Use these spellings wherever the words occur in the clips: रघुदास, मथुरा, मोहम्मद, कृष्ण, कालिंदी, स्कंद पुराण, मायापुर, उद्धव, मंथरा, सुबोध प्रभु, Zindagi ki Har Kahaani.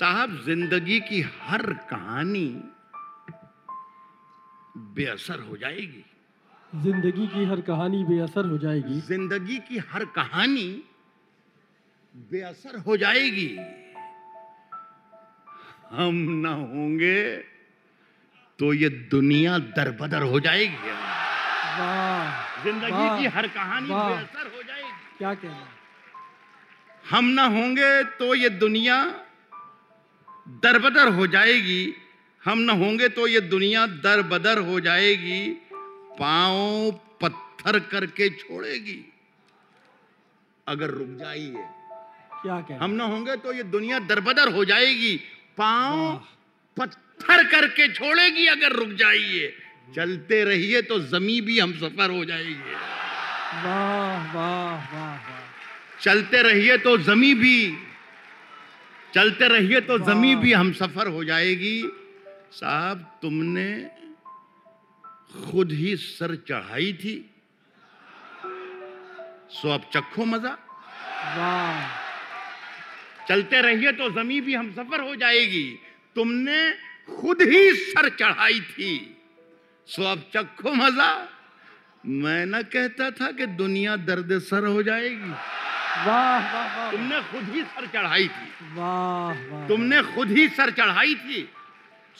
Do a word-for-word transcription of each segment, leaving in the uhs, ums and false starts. साहब, जिंदगी की हर कहानी बेअसर हो जाएगी। जिंदगी की हर कहानी बेअसर हो जाएगी। जिंदगी की हर कहानी बेअसर हो जाएगी। हम ना होंगे तो ये दुनिया दरबदर हो जाएगी। वाह, जिंदगी की हर कहानी बेअसर हो जाएगी। क्या कहना, हम ना होंगे तो ये दुनिया दरबदर हो जाएगी। हम ना होंगे तो ये दुनिया दरबदर हो जाएगी। पांव पत्थर करके छोड़ेगी अगर रुक जाइए। क्या कहना, हम ना होंगे तो ये दुनिया दरबदर हो जाएगी। पांव पत्थर करके छोड़ेगी अगर रुक जाइए। चलते रहिए तो जमी भी हम सफर हो जाएगी। वाह वाह वाह। चलते रहिए तो जमी भी चलते रहिए तो जमी भी हम सफर हो जाएगी। साहब, तुमने खुद ही सर चढ़ाई थी, सो अब चखो मजा। वाह। चलते रहिए तो जमी भी हम सफर हो जाएगी। तुमने खुद ही सर चढ़ाई थी, सो अब चखो मजा। मैं ना कहता था कि दुनिया दर्द सर हो जाएगी। वाह वाह। तुमने खुद ही सर चढ़ाई थी। वाह। तुमने खुद ही सर चढ़ाई थी,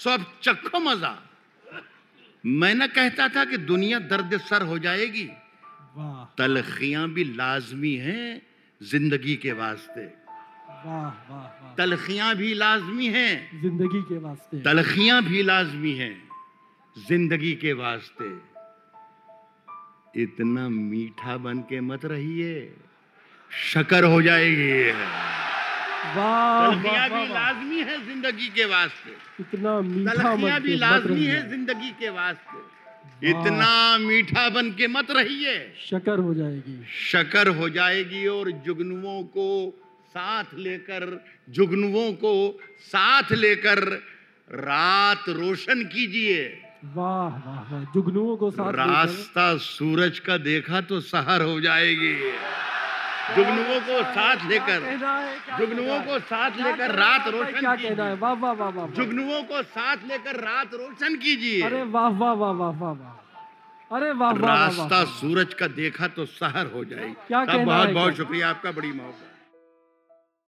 सो अब चखो मजा। मैं ना कहता था कि दुनिया दर्द सर हो जाएगी। तलखियां भी लाजमी हैं जिंदगी के वास्ते। वाह वाह। तलखियां भी लाजमी हैं जिंदगी के वास्ते। तलखियां भी लाजमी हैं जिंदगी के वास्ते। इतना मीठा बन के मत रहिए, शक्कर हो जाएगी। तलखियां भी लाजमी है जिंदगी के वास्ते। इतना मीठा तलखियां भी लाजमी है जिंदगी के वास्ते। इतना मीठा बन के मत रहिए, शक्कर हो जाएगी। शक्कर हो जाएगी। और जुगनुओं को साथ लेकर जुगनुओं को साथ लेकर रात रोशन कीजिए। वाह वाह वाह। जुगनुओं को साथ रास्ता सूरज का देखा तो सहर हो जाएगी। जुगनुओं को साथ लेकर जुगनुओं को साथ लेकर रात रोशन। क्या कहना है, वाह वाह वाह वाह। जुगनुओं को साथ लेकर रात रोशन कीजिए। अरे वाह वाह वाह वाह वाह। अरे वाह। रास्ता सूरज का देखा तो सहर हो जाएगी। क्या कहना है। बहुत बहुत शुक्रिया आपका, बड़ी मोहब्बत।